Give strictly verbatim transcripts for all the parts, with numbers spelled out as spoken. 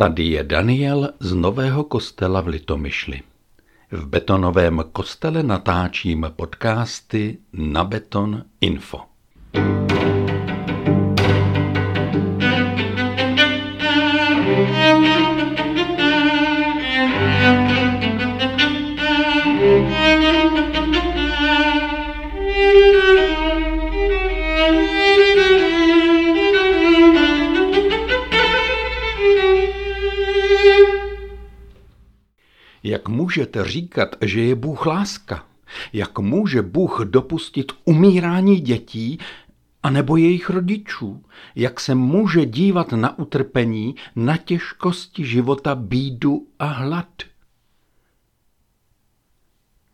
Tady je Daniel z Nového kostela v Litomyšli. V Betonovém kostele natáčím podcasty na Beton.info. Jak můžete říkat, že je Bůh láska? Jak může Bůh dopustit umírání dětí anebo jejich rodičů? Jak se může dívat na utrpení, na těžkosti života, bídu a hlad?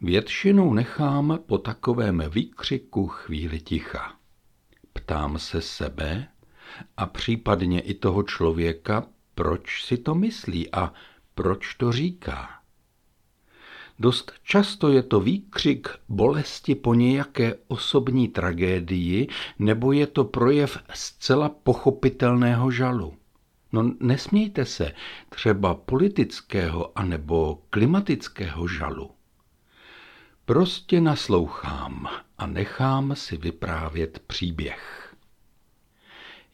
Většinou nechám po takovém výkřiku chvíli ticha. Ptám se sebe a případně i toho člověka, proč si to myslí a proč to říká. Dost často je to výkřik bolesti po nějaké osobní tragédii, nebo je to projev zcela pochopitelného žalu. No nesmějte se, třeba politického anebo klimatického žalu. Prostě naslouchám a nechám si vyprávět příběh.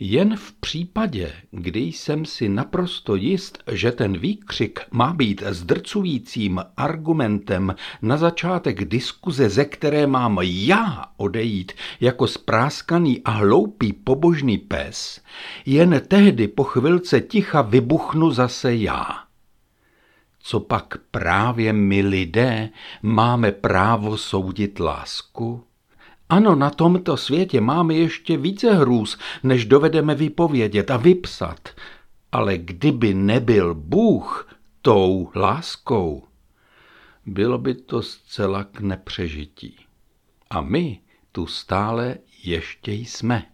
Jen v případě, kdy jsem si naprosto jist, že ten výkřik má být zdrcujícím argumentem na začátek diskuze, ze které mám já odejít jako spráskaný a hloupý pobožný pes, jen tehdy po chvilce ticha vybuchnu zase já. Copak právě my lidé máme právo soudit lásku? Ano, na tomto světě máme ještě více hrůz, než dovedeme vypovědět a vypsat. Ale kdyby nebyl Bůh tou láskou, bylo by to zcela k nepřežití. A my tu stále ještě jsme.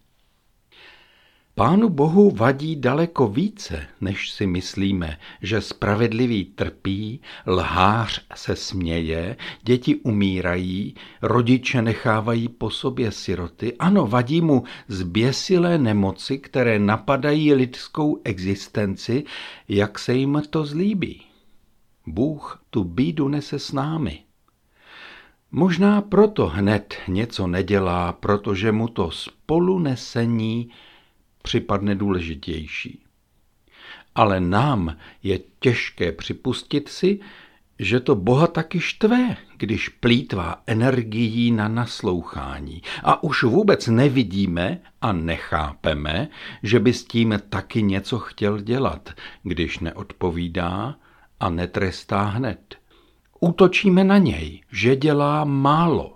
Pánu Bohu vadí daleko více, než si myslíme, že spravedlivý trpí, lhář se směje, děti umírají, rodiče nechávají po sobě siroty. Ano, vadí mu zběsilé nemoci, které napadají lidskou existenci, jak se jim to zlíbí. Bůh tu bídu nese s námi. Možná proto hned něco nedělá, protože mu to spolunesení připadne důležitější. Ale nám je těžké připustit si, že to Boha taky štve, když plýtvá energií na naslouchání. A už vůbec nevidíme a nechápeme, že by s tím taky něco chtěl dělat, když neodpovídá a netrestá hned. Útočíme na něj, že dělá málo.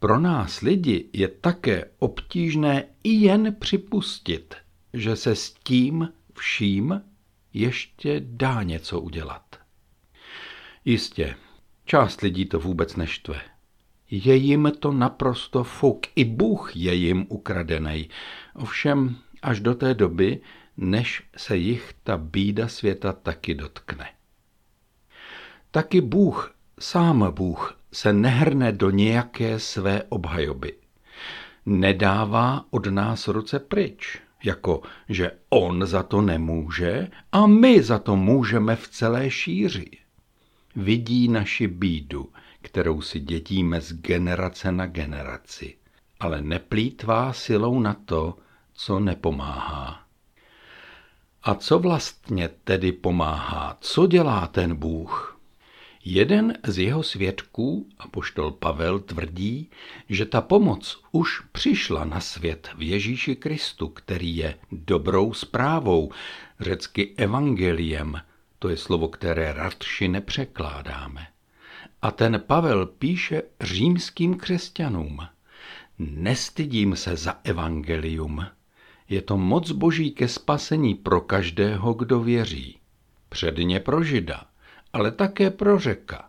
Pro nás lidi je také obtížné i jen připustit, že se s tím vším ještě dá něco udělat. Jistě, část lidí to vůbec neštve. Je jim to naprosto fuk, i Bůh je jim ukradený. Ovšem až do té doby, než se jich ta bída světa taky dotkne. Taky Bůh, sám Bůh, se nehrne do nějaké své obhajoby. Nedává od nás ruce pryč, jako že on za to nemůže a my za to můžeme v celé šíři. Vidí naši bídu, kterou si dědíme z generace na generaci, ale neplýtvá silou na to, co nepomáhá. A co vlastně tedy pomáhá? Co dělá ten Bůh? Jeden z jeho svědků, apoštol Pavel, tvrdí, že ta pomoc už přišla na svět v Ježíši Kristu, který je dobrou zprávou, řecky evangeliem, to je slovo, které radši nepřekládáme. A ten Pavel píše římským křesťanům: Nestydím se za evangelium, je to moc boží ke spasení pro každého, kdo věří, předně pro Žida, ale také pro Řeka.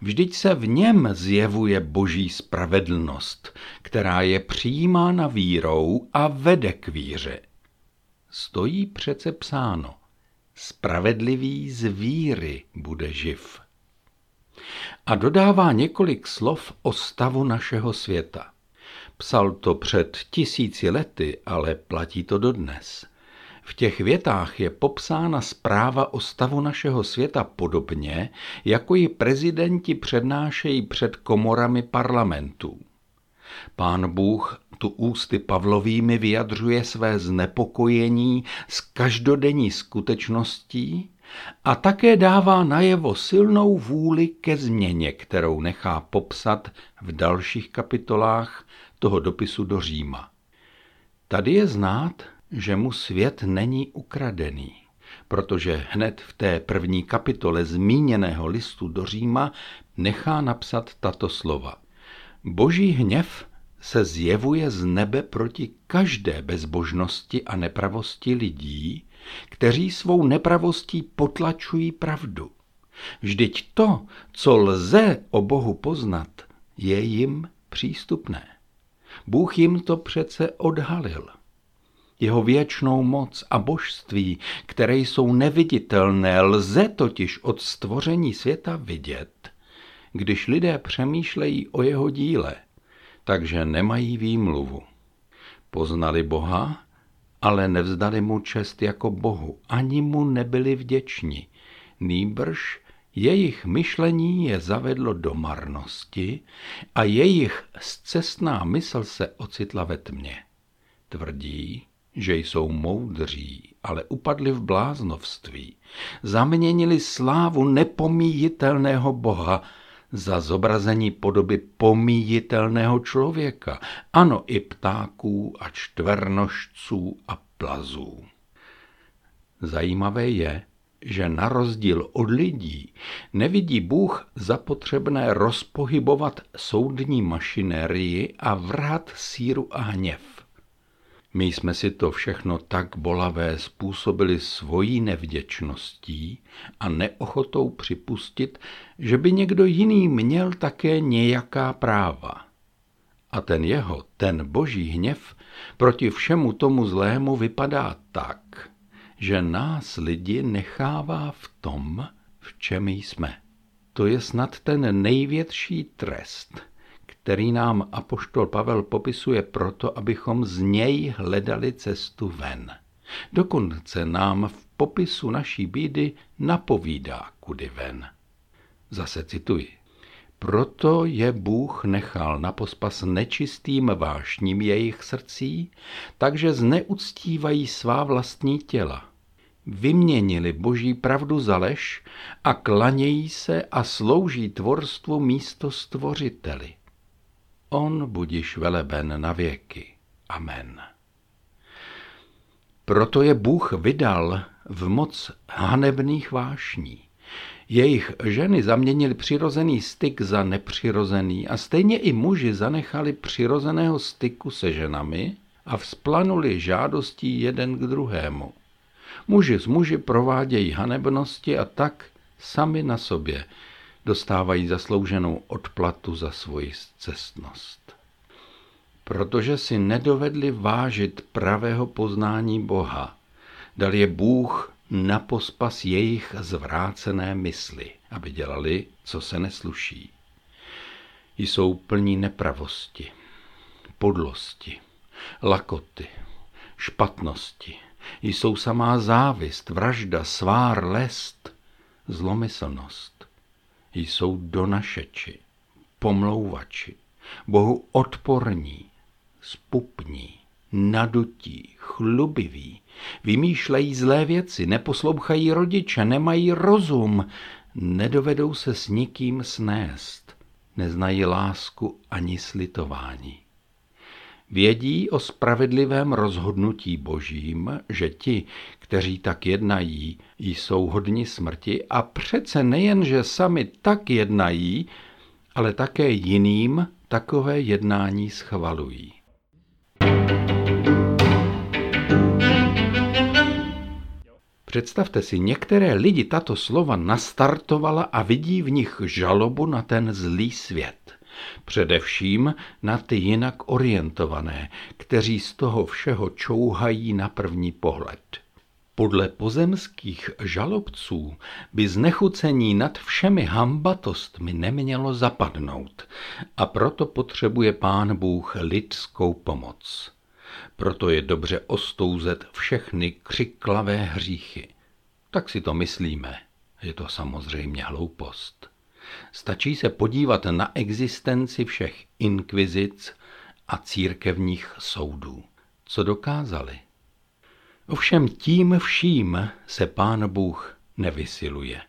Vždyť se v něm zjevuje boží spravedlnost, která je přijímána vírou a vede k víře. Stojí přece psáno: Spravedlivý z víry bude živ. A dodává několik slov o stavu našeho světa. Psal to před tisíci lety, ale platí to dodnes. V těch větách je popsána zpráva o stavu našeho světa podobně, jako ji prezidenti přednášejí před komorami parlamentů. Pán Bůh tu ústy Pavlovými vyjadřuje své znepokojení z každodenní skutečností a také dává najevo silnou vůli ke změně, kterou nechá popsat v dalších kapitolách toho dopisu do Říma. Tady je znát, že mu svět není ukradený, protože hned v té první kapitole zmíněného listu do Říma nechá napsat tato slova. Boží hněv se zjevuje z nebe proti každé bezbožnosti a nepravosti lidí, kteří svou nepravostí potlačují pravdu. Vždyť to, co lze o Bohu poznat, je jim přístupné. Bůh jim to přece odhalil. Jeho věčnou moc a božství, které jsou neviditelné, lze totiž od stvoření světa vidět, když lidé přemýšlejí o jeho díle, takže nemají výmluvu. Poznali Boha, ale nevzdali mu čest jako Bohu, ani mu nebyli vděční. Nýbrž jejich myšlení je zavedlo do marnosti a jejich scestná mysl se ocitla ve tmě. Tvrdí, že jsou moudří, ale upadli v bláznovství. Zaměnili slávu nepomíjitelného Boha za zobrazení podoby pomíjitelného člověka, ano i ptáků a čtvernožců a plazů. Zajímavé je, že na rozdíl od lidí nevidí Bůh zapotřebné rozpohybovat soudní mašinérii a vrhat síru a hněv. My jsme si to všechno tak bolavé způsobili svojí nevděčností a neochotou připustit, že by někdo jiný měl také nějaká práva. A ten jeho, ten boží hněv proti všemu tomu zlému vypadá tak, že nás lidi nechává v tom, v čem jsme. To je snad ten největší trest, který nám apoštol Pavel popisuje proto, abychom z něj hledali cestu ven. Dokonce nám v popisu naší bídy napovídá, kudy ven. Zase cituji. Proto je Bůh nechal na pospas nečistým vášním jejich srdcí, takže zneuctívají svá vlastní těla. Vyměnili boží pravdu za lež a klanějí se a slouží tvorstvu místo stvořiteli. On budiš veleben na věky. Amen. Proto je Bůh vydal v moc hanebných vášní. Jejich ženy zaměnili přirozený styk za nepřirozený a stejně i muži zanechali přirozeného styku se ženami a vzplanuli žádostí jeden k druhému. Muži s muži provádějí hanebnosti a tak sami na sobě dostávají zaslouženou odplatu za svoji scestnost. Protože si nedovedli vážit pravého poznání Boha, dal je Bůh na pospas jejich zvrácené mysli, aby dělali, co se nesluší. Jsou plní nepravosti, podlosti, lakoty, špatnosti, jsou samá závist, vražda, svár, lest, zlomyslnost. Jsou donašeči, pomlouvači, Bohu odporní, spupní, nadutí, chlubiví, vymýšlejí zlé věci, neposlouchají rodiče, nemají rozum, nedovedou se s nikým snést, neznají lásku ani slitování. Vědí o spravedlivém rozhodnutí Božím, že ti, kteří tak jednají, jsou hodni smrti a přece nejen, že sami tak jednají, ale také jiným takové jednání schvalují. Představte si, některé lidi tato slova nastartovala a vidí v nich žalobu na ten zlý svět. Především na ty jinak orientované, kteří z toho všeho čouhají na první pohled. Podle pozemských žalobců by znechucení nad všemi hanbatostmi nemělo zapadnout a proto potřebuje Pán Bůh lidskou pomoc. Proto je dobře ostouzet všechny křiklavé hříchy. Tak si to myslíme. Je to samozřejmě hloupost. Stačí se podívat na existenci všech inkvizic a církevních soudů. Co dokázali? Ovšem tím vším se Pán Bůh nevysiluje.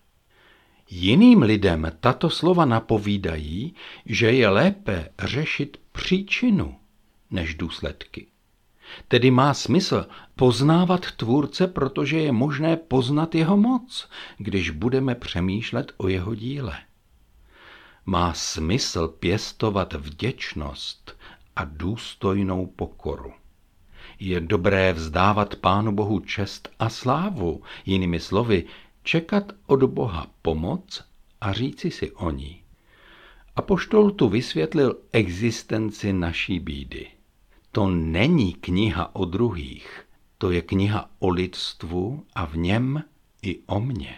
Jiným lidem tato slova napovídají, že je lépe řešit příčinu než důsledky. Tedy má smysl poznávat Tvůrce, protože je možné poznat jeho moc, když budeme přemýšlet o jeho díle. Má smysl pěstovat vděčnost a důstojnou pokoru. Je dobré vzdávat Pánu Bohu čest a slávu, jinými slovy, čekat od Boha pomoc a říci si o ní. Apoštol tu vysvětlil existenci naší bídy. To není kniha o druhých, to je kniha o lidstvu a v něm i o mně.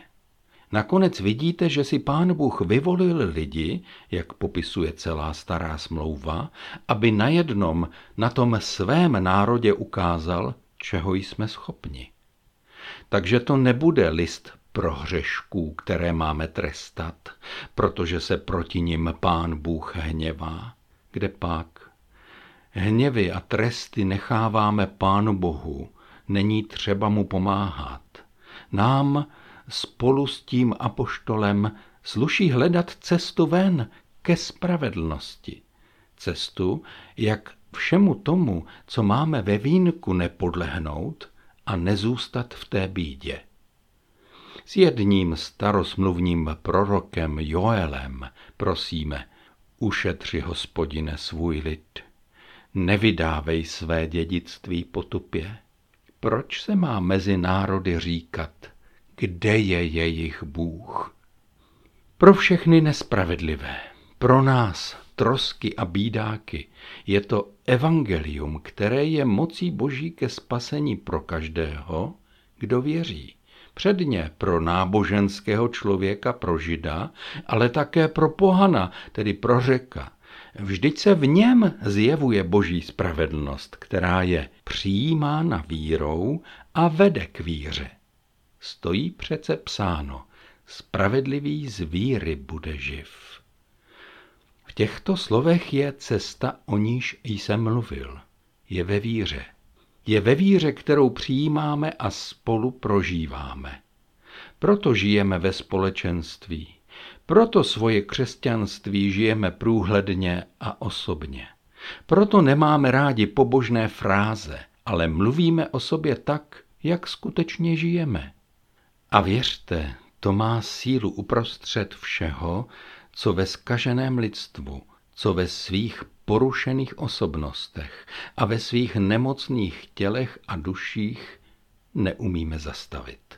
Nakonec vidíte, že si Pán Bůh vyvolil lidi, jak popisuje celá stará smlouva, aby na jednom, na tom svém národě ukázal, čeho jsme schopni. Takže to nebude list prohřešků, které máme trestat, protože se proti nim Pán Bůh hněvá. Kdepak? Hněvy a tresty necháváme Pánu Bohu, není třeba mu pomáhat. Nám spolu s tím apoštolem sluší hledat cestu ven ke spravedlnosti. Cestu, jak všemu tomu, co máme ve vínku, nepodlehnout a nezůstat v té bídě. S jedním starosmluvním prorokem Joelem prosíme, ušetři, Hospodine, svůj lid. Nevydávej své dědictví potupě. Proč se má mezi národy říkat, kde je jejich Bůh? Pro všechny nespravedlivé, pro nás, trosky a bídáky, je to evangelium, které je mocí Boží ke spasení pro každého, kdo věří. Předně pro náboženského člověka, pro Žida, ale také pro pohana, tedy pro Řeka. Vždyť se v něm zjevuje Boží spravedlnost, která je přijímána vírou a vede k víře. Stojí přece psáno, spravedlivý z víry bude živ. V těchto slovech je cesta, o níž jsem mluvil. Je ve víře. Je ve víře, kterou přijímáme a spolu prožíváme. Proto žijeme ve společenství. Proto svoje křesťanství žijeme průhledně a osobně. Proto nemáme rádi pobožné fráze, ale mluvíme o sobě tak, jak skutečně žijeme. A věřte, to má sílu uprostřed všeho, co ve zkaženém lidstvu, co ve svých porušených osobnostech a ve svých nemocných tělech a duších neumíme zastavit.